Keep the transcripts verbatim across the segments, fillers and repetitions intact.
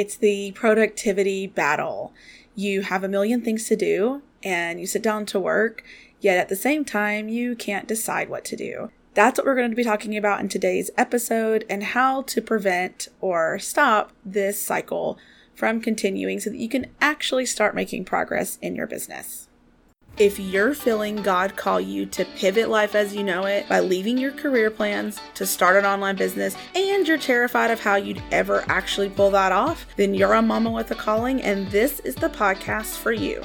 It's the productivity battle. You have a million things to do and you sit down to work, yet at the same time, you can't decide what to do. That's what we're going to be talking about in today's episode and how to prevent or stop this cycle from continuing so that you can actually start making progress in your business. If you're feeling God call you to pivot life as you know it by leaving your career plans to start an online business and you're terrified of how you'd ever actually pull that off, then you're a mama with a calling and this is the podcast for you.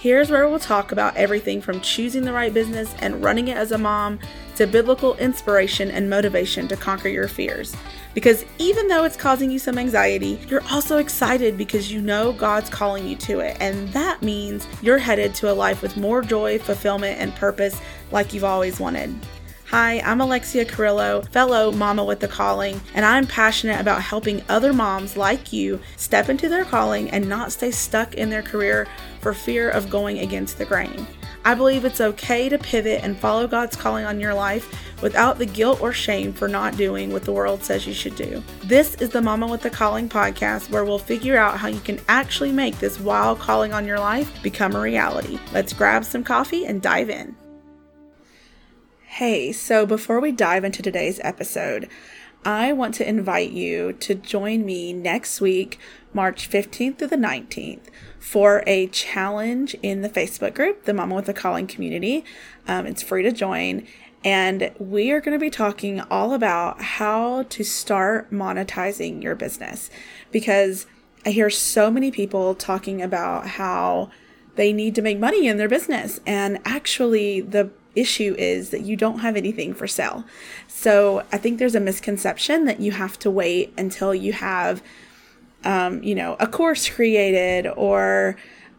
Here's where we'll talk about everything from choosing the right business and running it as a mom to biblical inspiration and motivation to conquer your fears. Because even though it's causing you some anxiety, you're also excited because you know God's calling you to it. And that means you're headed to a life with more joy, fulfillment, and purpose like you've always wanted. Hi, I'm Alexia Carrillo, fellow Mama with the Calling, and I'm passionate about helping other moms like you step into their calling and not stay stuck in their career for fear of going against the grain. I believe it's okay to pivot and follow God's calling on your life without the guilt or shame for not doing what the world says you should do. This is the Mama with the Calling podcast where we'll figure out how you can actually make this wild calling on your life become a reality. Let's grab some coffee and dive in. Hey, so before we dive into today's episode, I want to invite you to join me next week, March fifteenth through the nineteenth, for a challenge in the Facebook group, the Mama with the Calling community. Um, it's free to join. And we are going to be talking all about how to start monetizing your business, because I hear so many people talking about how they need to make money in their business. And actually, the issue is that you don't have anything for sale. So I think there's a misconception that you have to wait until you have, um, you know, a course created or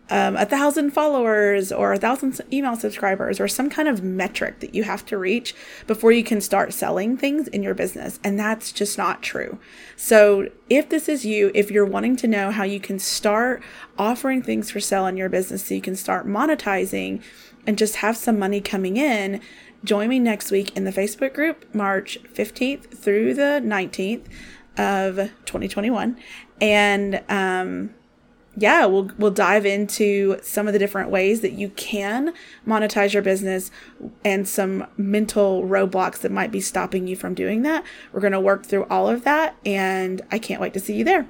um, a thousand followers or a thousand email subscribers or some kind of metric that you have to reach before you can start selling things in your business. And that's just not true. So if this is you, if you're wanting to know how you can start offering things for sale in your business so you can start monetizing and just have some money coming in, join me next week in the Facebook group, March fifteenth through the nineteenth of twenty twenty-one. And um, yeah, we'll we'll dive into some of the different ways that you can monetize your business and some mental roadblocks that might be stopping you from doing that. We're going to work through all of that, and I can't wait to see you there.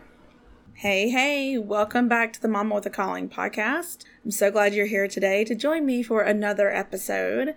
Hey, hey, welcome back to the Mama with a Calling podcast. I'm so glad you're here today to join me for another episode.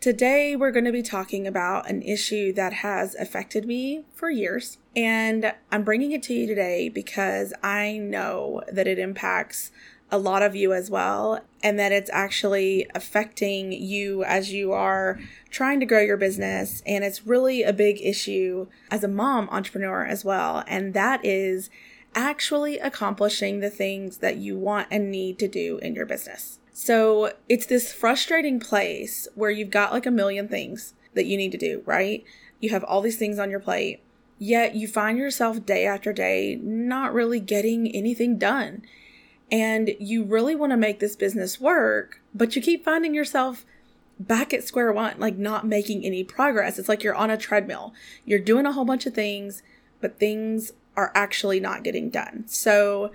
Today, we're going to be talking about an issue that has affected me for years. And I'm bringing it to you today because I know that it impacts a lot of you as well, and that it's actually affecting you as you are trying to grow your business. And it's really a big issue as a mom entrepreneur as well. And that is actually accomplishing the things that you want and need to do in your business. So it's this frustrating place where you've got like a million things that you need to do, right? You have all these things on your plate, yet you find yourself day after day not really getting anything done. And you really want to make this business work, but you keep finding yourself back at square one, like not making any progress. It's like you're on a treadmill. You're doing a whole bunch of things, but things are actually not getting done. So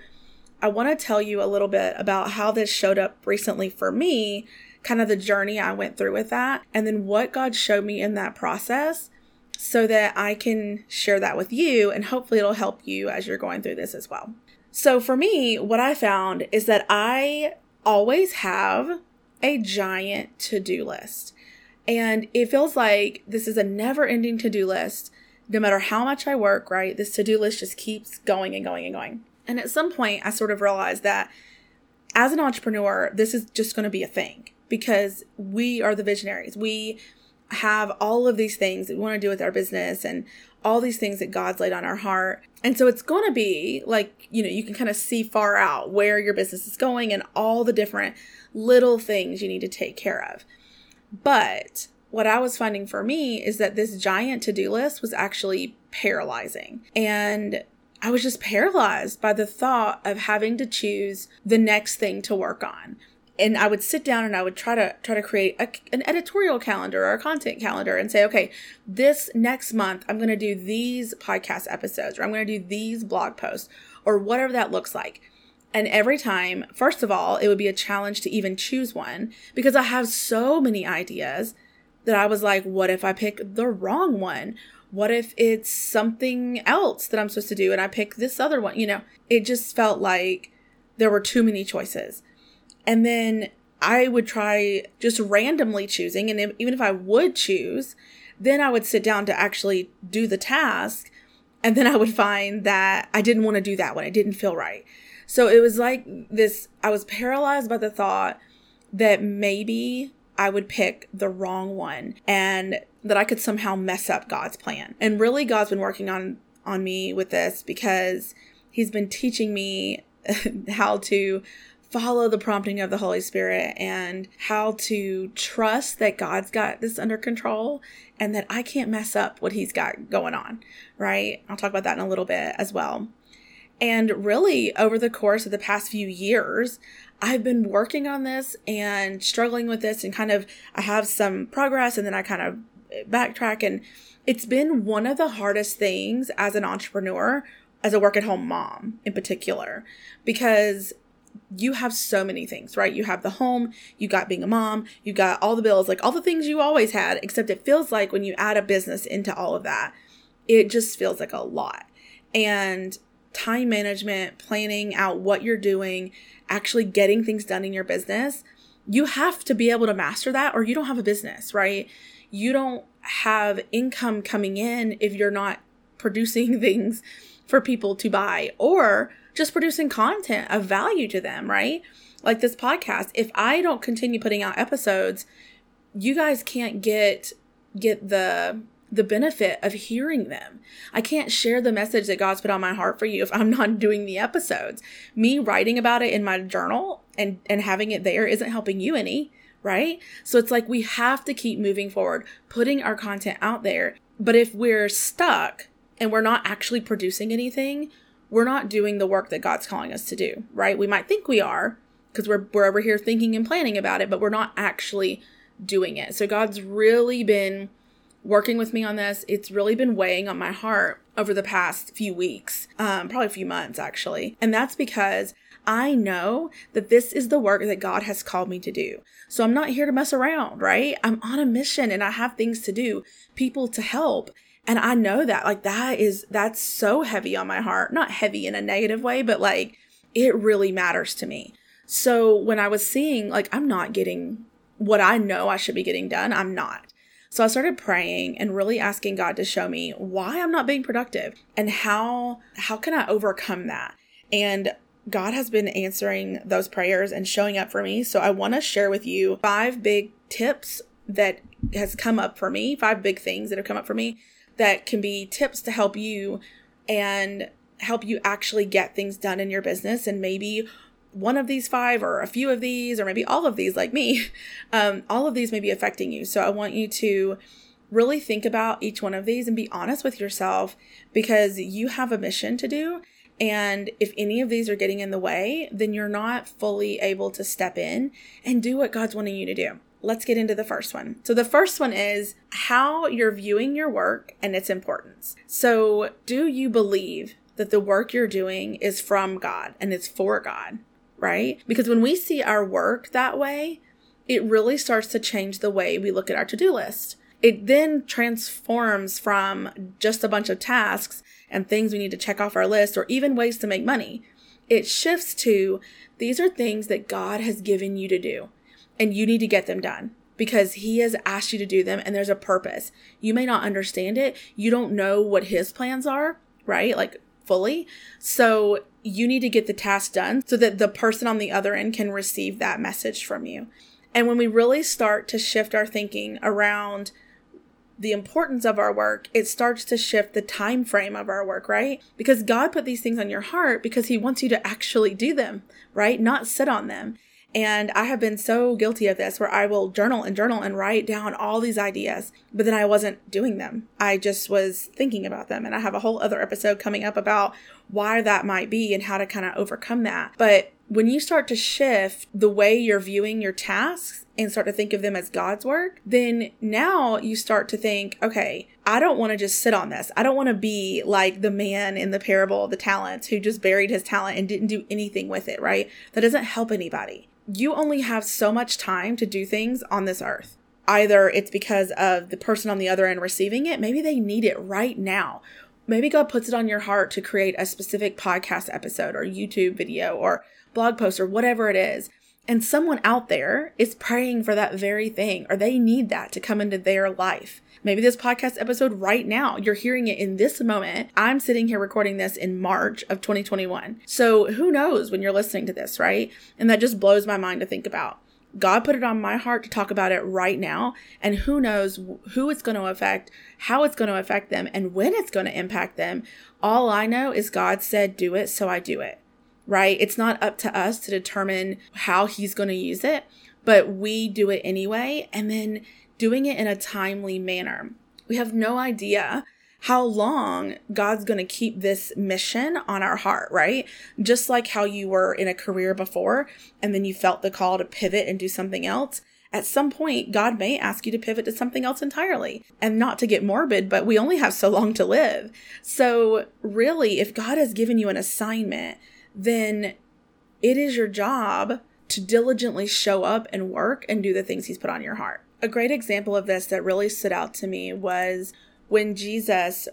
I want to tell you a little bit about how this showed up recently for me, kind of the journey I went through with that, and then what God showed me in that process so that I can share that with you, and hopefully it'll help you as you're going through this as well. So for me, what I found is that I always have a giant to-do list, and it feels like this is a never-ending to-do list. No matter how much I work, right, this to-do list just keeps going and going and going. And at some point, I sort of realized that as an entrepreneur, this is just going to be a thing because we are the visionaries. We have all of these things that we want to do with our business and all these things that God's laid on our heart. And so it's going to be like, you know, you can kind of see far out where your business is going and all the different little things you need to take care of. But what I was finding for me is that this giant to-do list was actually paralyzing. And I was just paralyzed by the thought of having to choose the next thing to work on. and I would sit down and I would try to try to create a, an editorial calendar or a content calendar and say, okay, this next month, I'm going to do these podcast episodes, or I'm going to do these blog posts, or whatever that looks like. And every time, first of all, it would be a challenge to even choose one, because I have so many ideas that I was like, what if I pick the wrong one? What if it's something else that I'm supposed to do and I pick this other one? You know, it just felt like there were too many choices. And then I would try just randomly choosing. And if, even if I would choose, then I would sit down to actually do the task. And then I would find that I didn't want to do that one. It didn't feel right. So it was like this, I was paralyzed by the thought that maybe I would pick the wrong one and that I could somehow mess up God's plan. And really, God's been working on, on me with this, because he's been teaching me how to follow the prompting of the Holy Spirit and how to trust that God's got this under control and that I can't mess up what he's got going on, right? I'll talk about that in a little bit as well. And really, over the course of the past few years, I've been working on this and struggling with this, and kind of, I have some progress and then I kind of backtrack. And it's been one of the hardest things as an entrepreneur, as a work-at-home mom in particular, because you have so many things, right? You have the home, you got being a mom, you got all the bills, like all the things you always had, except it feels like when you add a business into all of that, it just feels like a lot. And time management, planning out what you're doing, actually getting things done in your business, you have to be able to master that or you don't have a business, right? You don't have income coming in if you're not producing things for people to buy, or just producing content of value to them, right? Like this podcast, if I don't continue putting out episodes, you guys can't get get the the benefit of hearing them. I can't share the message that God's put on my heart for you if I'm not doing the episodes. Me writing about it in my journal and, and having it there isn't helping you any, right? So it's like we have to keep moving forward, putting our content out there. But if we're stuck and we're not actually producing anything, we're not doing the work that God's calling us to do, right? We might think we are, because we're, we're over here thinking and planning about it, but we're not actually doing it. So God's really been working with me on this. It's really been weighing on my heart over the past few weeks, um, probably a few months actually. And that's because I know that this is the work that God has called me to do. So I'm not here to mess around, right? I'm on a mission and I have things to do, people to help. And I know that, like, that is, that's so heavy on my heart, not heavy in a negative way, but like, it really matters to me. So when I was seeing, like, I'm not getting what I know I should be getting done, I'm not. So I started praying and really asking God to show me why I'm not being productive and how, how can I overcome that? And God has been answering those prayers and showing up for me. So I want to share with you five big tips that has come up for me, five big things that have come up for me that can be tips to help you and help you actually get things done in your business. And maybe one of these five, or a few of these, or maybe all of these, like me, um, all of these may be affecting you. So I want you to really think about each one of these and be honest with yourself, because you have a mission to do. And if any of these are getting in the way, then you're not fully able to step in and do what God's wanting you to do. Let's get into the first one. So the first one is how you're viewing your work and its importance. So do you believe that the work you're doing is from God and it's for God, right? Because when we see our work that way, it really starts to change the way we look at our to-do list. It then transforms from just a bunch of tasks and things we need to check off our list, or even ways to make money. It shifts to, these are things that God has given you to do. And you need to get them done because he has asked you to do them, and there's a purpose. You may not understand it. You don't know what his plans are, right? Like fully. So you need to get the task done so that the person on the other end can receive that message from you. And when we really start to shift our thinking around the importance of our work, it starts to shift the time frame of our work, right? Because God put these things on your heart because he wants you to actually do them, right? Not sit on them. And I have been so guilty of this, where I will journal and journal and write down all these ideas, but then I wasn't doing them. I just was thinking about them. And I have a whole other episode coming up about why that might be and how to kind of overcome that. But when you start to shift the way you're viewing your tasks and start to think of them as God's work, then now you start to think, okay, I don't want to just sit on this. I don't want to be like the man in the parable of the talents who just buried his talent and didn't do anything with it, right? That doesn't help anybody. You only have so much time to do things on this earth. Either it's because of the person on the other end receiving it, maybe they need it right now. Maybe God puts it on your heart to create a specific podcast episode or YouTube video or blog post or whatever it is. And someone out there is praying for that very thing, or they need that to come into their life. Maybe this podcast episode right now, you're hearing it in this moment. I'm sitting here recording this in March of twenty twenty-one. So who knows when you're listening to this, right? And that just blows my mind to think about. God put it on my heart to talk about it right now. And who knows who it's going to affect, how it's going to affect them, and when it's going to impact them. All I know is God said, do it, so I do it. Right? It's not up to us to determine how he's going to use it, but we do it anyway. And then doing it in a timely manner. We have no idea how long God's going to keep this mission on our heart, right? Just like how you were in a career before, and then you felt the call to pivot and do something else. At some point, God may ask you to pivot to something else entirely. And not to get morbid, but we only have so long to live. So really, if God has given you an assignment, then it is your job to diligently show up and work and do the things he's put on your heart. A great example of this that really stood out to me was when Jesus,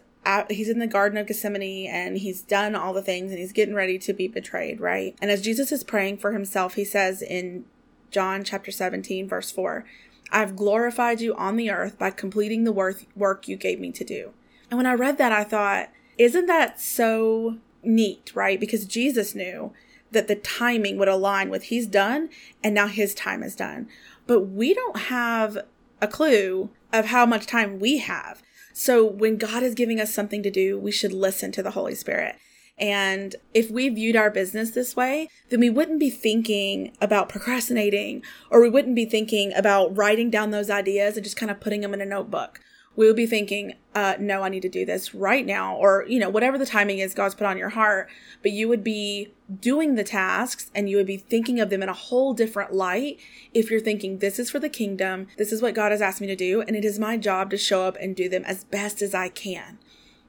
he's in the Garden of Gethsemane and he's done all the things and he's getting ready to be betrayed, right? And as Jesus is praying for himself, he says in John chapter seventeen, verse four, I've glorified you on the earth by completing the work you gave me to do. And when I read that, I thought, isn't that so neat, right? Because Jesus knew that the timing would align with he's done and now his time is done. But we don't have a clue of how much time we have. So when God is giving us something to do, we should listen to the Holy Spirit. And if we viewed our business this way, then we wouldn't be thinking about procrastinating, or we wouldn't be thinking about writing down those ideas and just kind of putting them in a notebook. We would be thinking, uh, no, I need to do this right now, or, you know, whatever the timing is God's put on your heart, but you would be doing the tasks and you would be thinking of them in a whole different light if you're thinking, this is for the kingdom, this is what God has asked me to do, and it is my job to show up and do them as best as I can.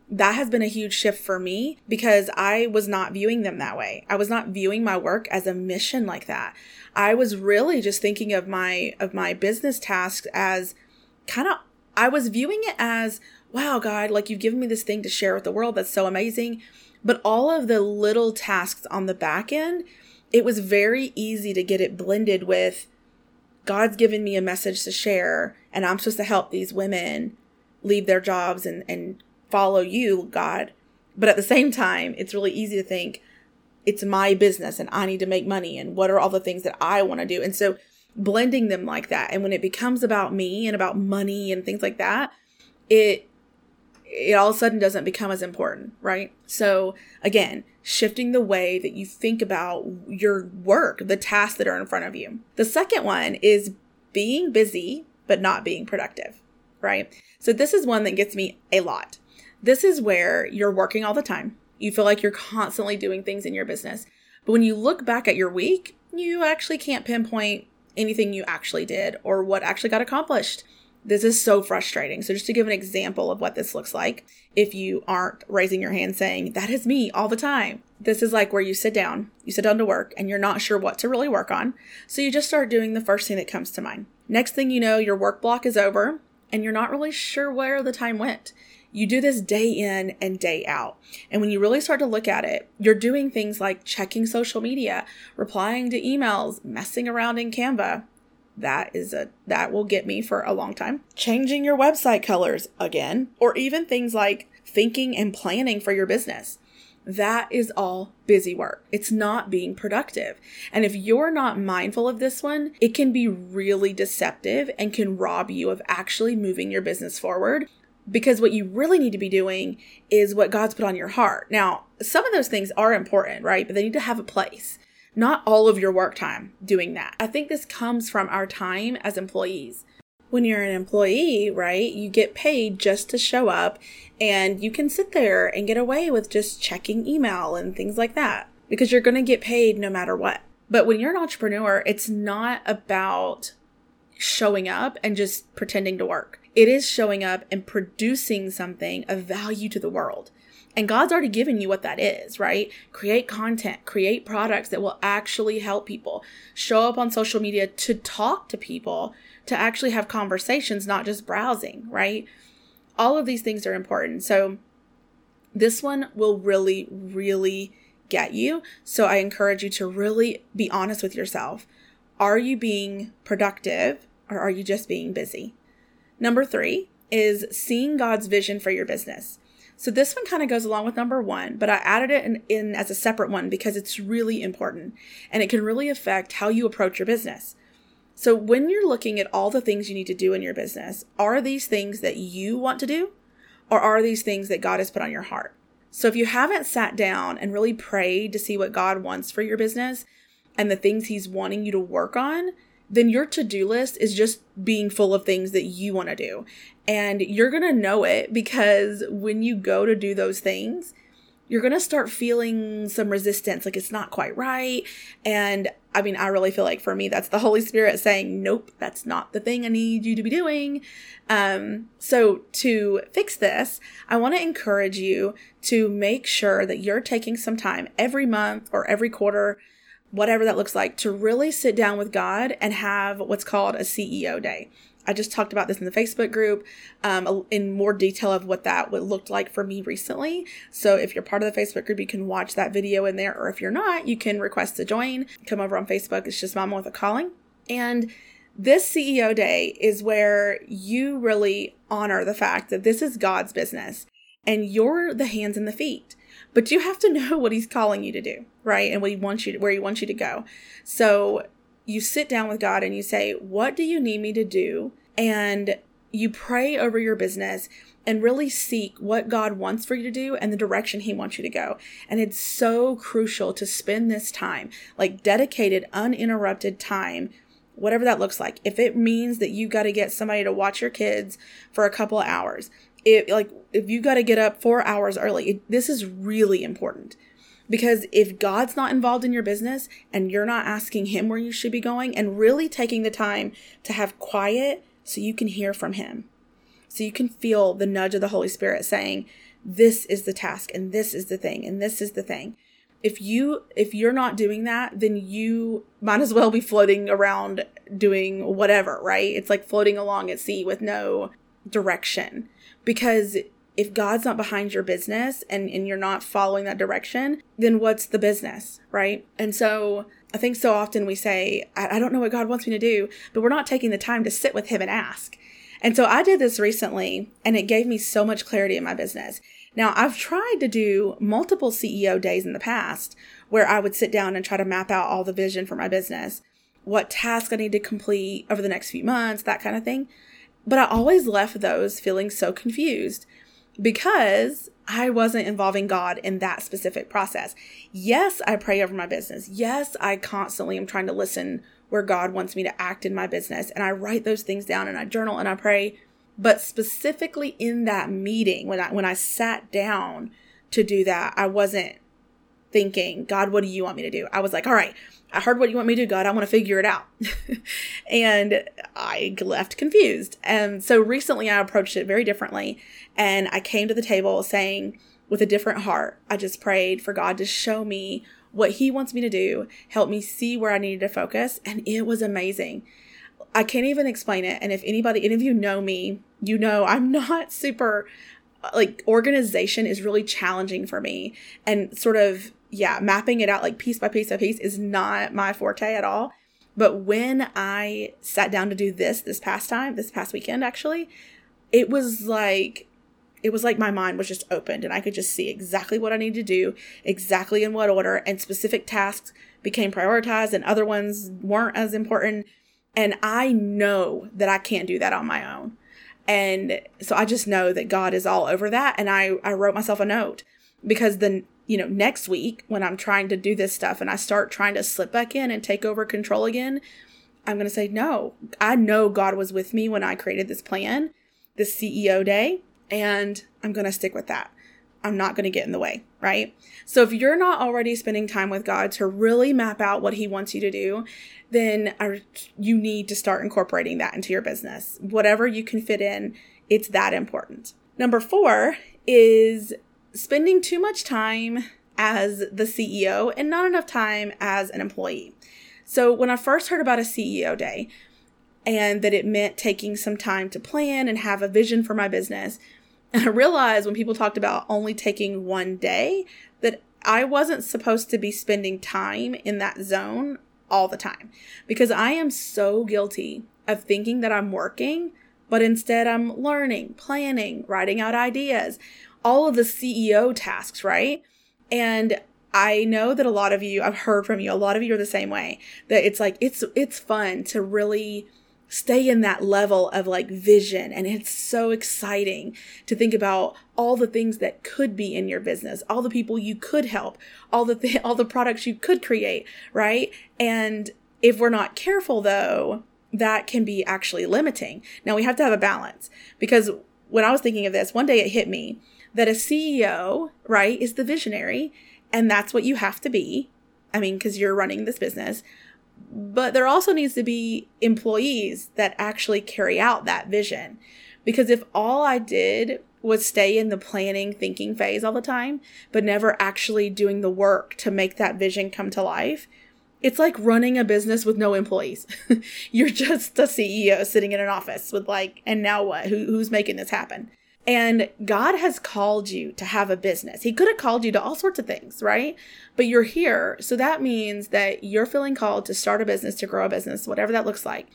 That has been a huge shift for me because I was not viewing them that way. I was not viewing my work as a mission like that. I was really just thinking of my of my business tasks as kind of, I was viewing it as, wow, God, like you've given me this thing to share with the world. That's so amazing. But all of the little tasks on the back end, it was very easy to get it blended with God's given me a message to share, and I'm supposed to help these women leave their jobs and, and follow you, God. But at the same time, it's really easy to think it's my business and I need to make money. And what are all the things that I want to do? And so blending them like that. And when it becomes about me and about money and things like that, it it all of a sudden doesn't become as important, right? So again, shifting the way that you think about your work, the tasks that are in front of you. The second one is being busy, but not being productive, right? So this is one that gets me a lot. This is where you're working all the time. You feel like you're constantly doing things in your business. But when you look back at your week, you actually can't pinpoint anything you actually did or what actually got accomplished. This is so frustrating. So just to give an example of what this looks like, if you aren't raising your hand saying, that is me all the time. This is like where you sit down, you sit down to work and you're not sure what to really work on. So you just start doing the first thing that comes to mind. Next thing you know, your work block is over and you're not really sure where the time went. You do this day in and day out. And when you really start to look at it, you're doing things like checking social media, replying to emails, messing around in Canva. That is a, that will get me for a long time. Changing your website colors again, or even things like thinking and planning for your business. That is all busy work. It's not being productive. And if you're not mindful of this one, it can be really deceptive and can rob you of actually moving your business forward. Because what you really need to be doing is what God's put on your heart. Now, some of those things are important, right? But they need to have a place. not all of your work time doing that. I think this comes from our time as employees. When you're an employee, right, you get paid just to show up, and you can sit there and get away with just checking email and things like that because you're going to get paid no matter what. But when you're an entrepreneur, it's not about showing up and just pretending to work. It is showing up and producing something of value to the world. And God's already given you what that is, right? Create content, create products that will actually help people. Show up on social media to talk to people, to actually have conversations, not just browsing, right? All of these things are important. So this one will really, really get you. So I encourage you to really be honest with yourself. Are you being productive, or are you just being busy? Number three is seeing God's vision for your business. So this one kind of goes along with number one, but I added it in, in as a separate one because it's really important and it can really affect how you approach your business. So when you're looking at all the things you need to do in your business, are these things that you want to do, or are these things that God has put on your heart? So if you haven't sat down and really prayed to see what God wants for your business and the things he's wanting you to work on, then your to-do list is just being full of things that you want to do. And you're going to know it because when you go to do those things, you're going to start feeling some resistance, like it's not quite right. And I mean, I really feel like for me, that's the Holy Spirit saying, nope, that's not the thing I need you to be doing. Um, so to fix this, I want to encourage you to make sure that you're taking some time every month or every quarter, whatever that looks like, to really sit down with God and have what's called a C E O day. I just talked about this in the Facebook group um, in more detail of what that would looked like for me recently. So if you're part of the Facebook group, you can watch that video in there. Or if you're not, you can request to join. Come over on Facebook. It's just Mama with a Calling. And this C E O day is where you really honor the fact that this is God's business and you're the hands and the feet. But you have to know what he's calling you to do, right? And what he wants you to, where he wants you to go. So you sit down with God and you say, what do you need me to do? And you pray over your business and really seek what God wants for you to do and the direction he wants you to go. And it's so crucial to spend this time, like dedicated, uninterrupted time, whatever that looks like. If it means that you got to get somebody to watch your kids for a couple of hours, It, like if you got to get up four hours early, it, this is really important, because if God's not involved in your business and you're not asking him where you should be going and really taking the time to have quiet so you can hear from him, so you can feel the nudge of the Holy Spirit saying, this is the task and this is the thing and this is the thing. If you, if you're not doing that, then you might as well be floating around doing whatever, right? It's like floating along at sea with no direction. Because if God's not behind your business and, and you're not following that direction, then what's the business, right? And so I think so often we say, I, I don't know what God wants me to do, but we're not taking the time to sit with him and ask. And so I did this recently, and it gave me so much clarity in my business. Now, I've tried to do multiple C E O days in the past where I would sit down and try to map out all the vision for my business, what tasks I need to complete over the next few months, that kind of thing. But I always left those feeling so confused because I wasn't involving God in that specific process. Yes, I pray over my business. Yes, I constantly am trying to listen where God wants me to act in my business. And I write those things down and I journal and I pray. But specifically in that meeting, when I, when I sat down to do that, I wasn't thinking, God, what do you want me to do? I was like, all right, I heard what you want me to do, God. I want to figure it out. And I left confused. And so recently I approached it very differently. And I came to the table saying, with a different heart, I just prayed for God to show me what he wants me to do, help me see where I needed to focus. And it was amazing. I can't even explain it. And if anybody, any of you know me, you know I'm not super, like, organization is really challenging for me. And sort of, yeah, mapping it out like piece by piece by piece is not my forte at all. But when I sat down to do this, this past time, this past weekend, actually, it was like, it was like my mind was just opened and I could just see exactly what I needed to do, exactly in what order, and specific tasks became prioritized and other ones weren't as important. And I know that I can't do that on my own. And so I just know that God is all over that. And I, I wrote myself a note because the you know, next week when I'm trying to do this stuff and I start trying to slip back in and take over control again, I'm going to say, no, I know God was with me when I created this plan, this C E O day, and I'm going to stick with that. I'm not going to get in the way, right? So if you're not already spending time with God to really map out what he wants you to do, then I, you need to start incorporating that into your business. Whatever you can fit in, it's that important. Number four is spending too much time as the C E O and not enough time as an employee. So when I first heard about a C E O day and that it meant taking some time to plan and have a vision for my business, and I realized when people talked about only taking one day that I wasn't supposed to be spending time in that zone all the time, because I am so guilty of thinking that I'm working, but instead I'm learning, planning, writing out ideas, all of the C E O tasks, right? And I know that a lot of you, I've heard from you, a lot of you are the same way, that it's like, it's, it's fun to really stay in that level of like vision. And it's so exciting to think about all the things that could be in your business, all the people you could help, all the, th- all the products you could create, right? And if we're not careful though, that can be actually limiting. Now we have to have a balance, because when I was thinking of this, one day it hit me that a C E O, right, is the visionary, and that's what you have to be. I mean, because you're running this business. But there also needs to be employees that actually carry out that vision. Because if all I did was stay in the planning, thinking phase all the time, but never actually doing the work to make that vision come to life, it's like running a business with no employees. You're just a C E O sitting in an office with like, and now what? Who, who's making this happen? And God has called you to have a business. He could have called you to all sorts of things, right? But you're here. So that means that you're feeling called to start a business, to grow a business, whatever that looks like.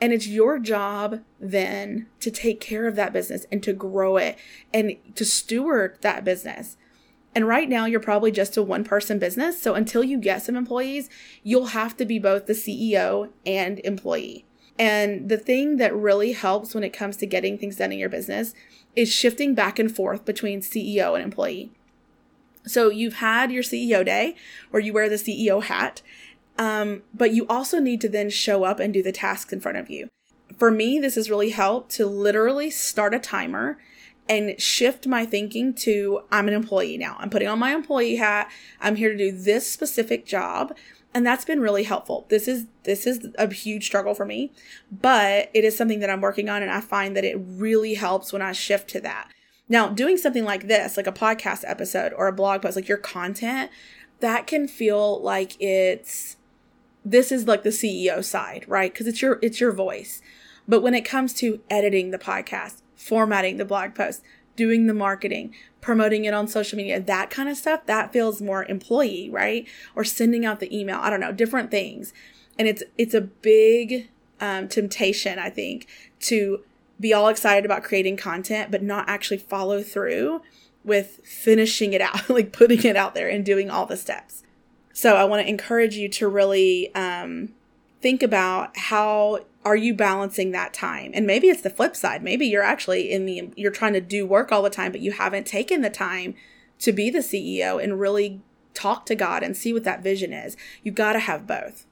And it's your job then to take care of that business and to grow it and to steward that business. And right now you're probably just a one-person business. So until you get some employees, you'll have to be both the C E O and employee. And the thing that really helps when it comes to getting things done in your business is shifting back and forth between C E O and employee. So you've had your C E O day where you wear the C E O hat, um, but you also need to then show up and do the tasks in front of you. For me, this has really helped to literally start a timer and shift my thinking to I'm an employee now. I'm putting on my employee hat. I'm here to do this specific job. And that's been really helpful. This is this is a huge struggle for me, but it is something that I'm working on, and I find that it really helps when I shift to that. Now, doing something like this, like a podcast episode or a blog post, like your content, that can feel like it's, this is like the C E O side, right? Because it's your it's your voice. But when it comes to editing the podcast, formatting the blog post, doing the marketing, promoting it on social media, that kind of stuff, that feels more employee, right? Or sending out the email, I don't know, different things. And it's it's a big um, temptation, I think, to be all excited about creating content, but not actually follow through with finishing it out, like putting it out there and doing all the steps. So I want to encourage you to really um, think about how are you balancing that time? And maybe it's the flip side. Maybe you're actually in the, you're trying to do work all the time, but you haven't taken the time to be the C E O and really talk to God and see what that vision is. You've got to have both.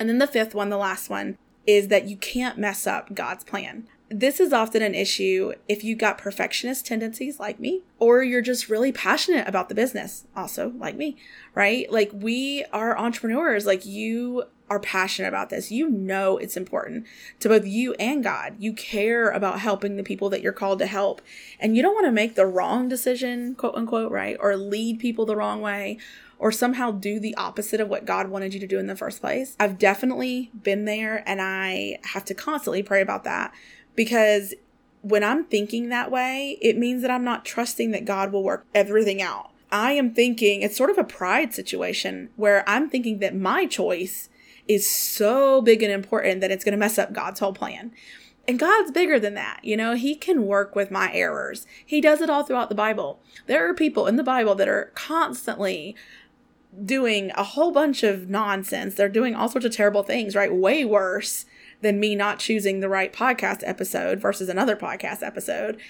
And then the fifth one, the last one, is that you can't mess up God's plan. This is often an issue if you've got perfectionist tendencies like me, or you're just really passionate about the business also like me, right? Like we are entrepreneurs, like you are passionate about this. You know it's important to both you and God. You care about helping the people that you're called to help. And you don't want to make the wrong decision, quote unquote, right? Or lead people the wrong way, or somehow do the opposite of what God wanted you to do in the first place. I've definitely been there, and I have to constantly pray about that, because when I'm thinking that way, it means that I'm not trusting that God will work everything out. I am thinking, it's sort of a pride situation where I'm thinking that my choice is so big and important that it's going to mess up God's whole plan. And God's bigger than that. You know, he can work with my errors. He does it all throughout the Bible. There are people in the Bible that are constantly doing a whole bunch of nonsense. They're doing all sorts of terrible things, right? Way worse than me not choosing the right podcast episode versus another podcast episode.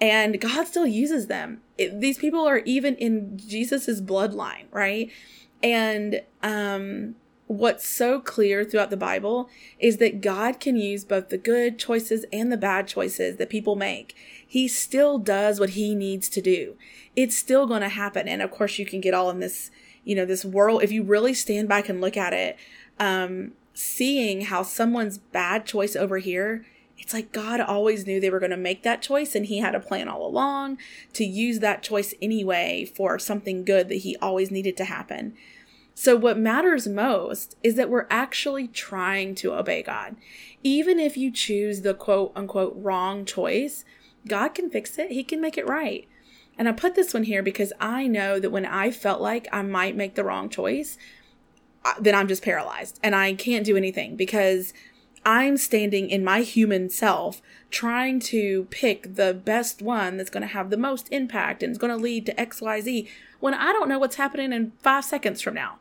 and God still uses them. It, these people are even in Jesus's bloodline, right? And um, what's so clear throughout the Bible is that God can use both the good choices and the bad choices that people make. He still does what he needs to do. It's still going to happen. And of course, you can get all in this, you know, this world. If you really stand back and look at it, um, seeing how someone's bad choice over here, it's like God always knew they were going to make that choice, and he had a plan all along to use that choice anyway for something good that he always needed to happen. So what matters most is that we're actually trying to obey God. Even if you choose the quote unquote wrong choice, God can fix it. He can make it right. And I put this one here because I know that when I felt like I might make the wrong choice, then I'm just paralyzed and I can't do anything because I'm standing in my human self trying to pick the best one that's going to have the most impact and is going to lead to X, Y, Z when I don't know what's happening in five seconds from now.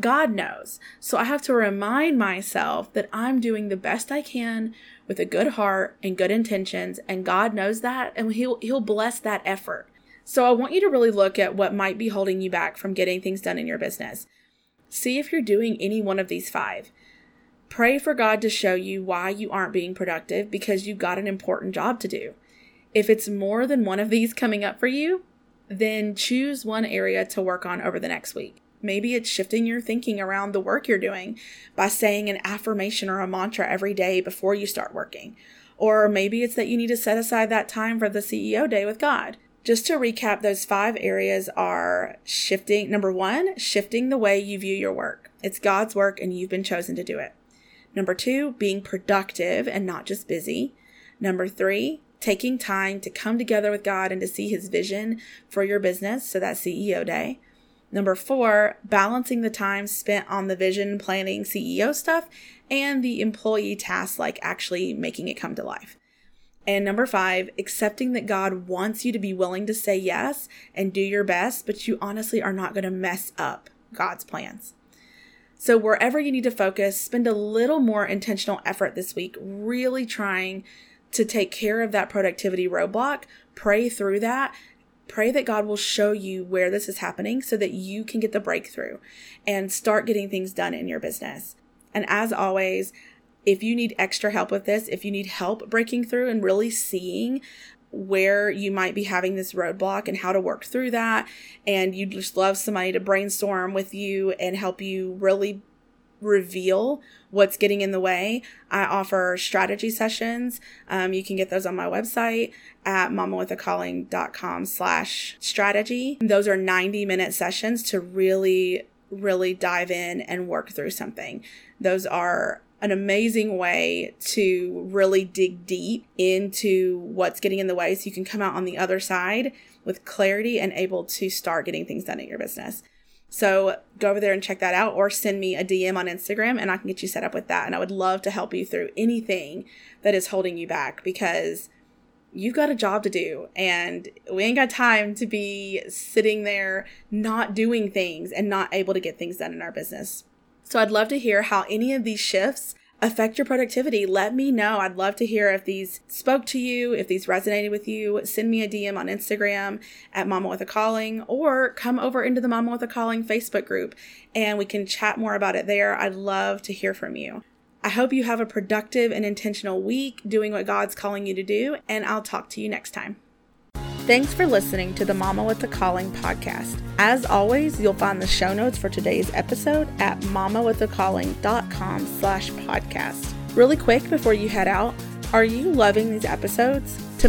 God knows. So I have to remind myself that I'm doing the best I can with a good heart and good intentions, and God knows that, and he'll, he'll bless that effort. So I want you to really look at what might be holding you back from getting things done in your business. See if you're doing any one of these five. Pray for God to show you why you aren't being productive because you've got an important job to do. If it's more than one of these coming up for you, then choose one area to work on over the next week. Maybe it's shifting your thinking around the work you're doing by saying an affirmation or a mantra every day before you start working. Or maybe it's that you need to set aside that time for the C E O day with God. Just to recap, those five areas are shifting. Number one, shifting the way you view your work. It's God's work and you've been chosen to do it. Number two, being productive and not just busy. Number three, taking time to come together with God and to see his vision for your business. So that's C E O day. Number four, balancing the time spent on the vision planning C E O stuff and the employee tasks, like actually making it come to life. And number five, accepting that God wants you to be willing to say yes and do your best, but you honestly are not going to mess up God's plans. So wherever you need to focus, spend a little more intentional effort this week, really trying to take care of that productivity roadblock. Pray through that. Pray that God will show you where this is happening so that you can get the breakthrough and start getting things done in your business. And as always, if you need extra help with this, if you need help breaking through and really seeing where you might be having this roadblock and how to work through that, and you'd just love somebody to brainstorm with you and help you really reveal what's getting in the way, I offer strategy sessions. Um, you can get those on my website at mamawithacalling.com slash strategy. Those are ninety minute sessions to really, really dive in and work through something. Those are an amazing way to really dig deep into what's getting in the way so you can come out on the other side with clarity and able to start getting things done in your business. So go over there and check that out, or send me a D M on Instagram and I can get you set up with that. And I would love to help you through anything that is holding you back, because you've got a job to do and we ain't got time to be sitting there not doing things and not able to get things done in our business. So I'd love to hear how any of these shifts affect your productivity. Let me know. I'd love to hear if these spoke to you, if these resonated with you. Send me a D M on Instagram at Mama with a Calling, or come over into the Mama with a Calling Facebook group and we can chat more about it there. I'd love to hear from you. I hope you have a productive and intentional week doing what God's calling you to do, and I'll talk to you next time. Thanks for listening to the Mama with the Calling podcast. As always, you'll find the show notes for today's episode at mamawithacalling.com slash podcast. Really quick before you head out, are you loving these episodes? To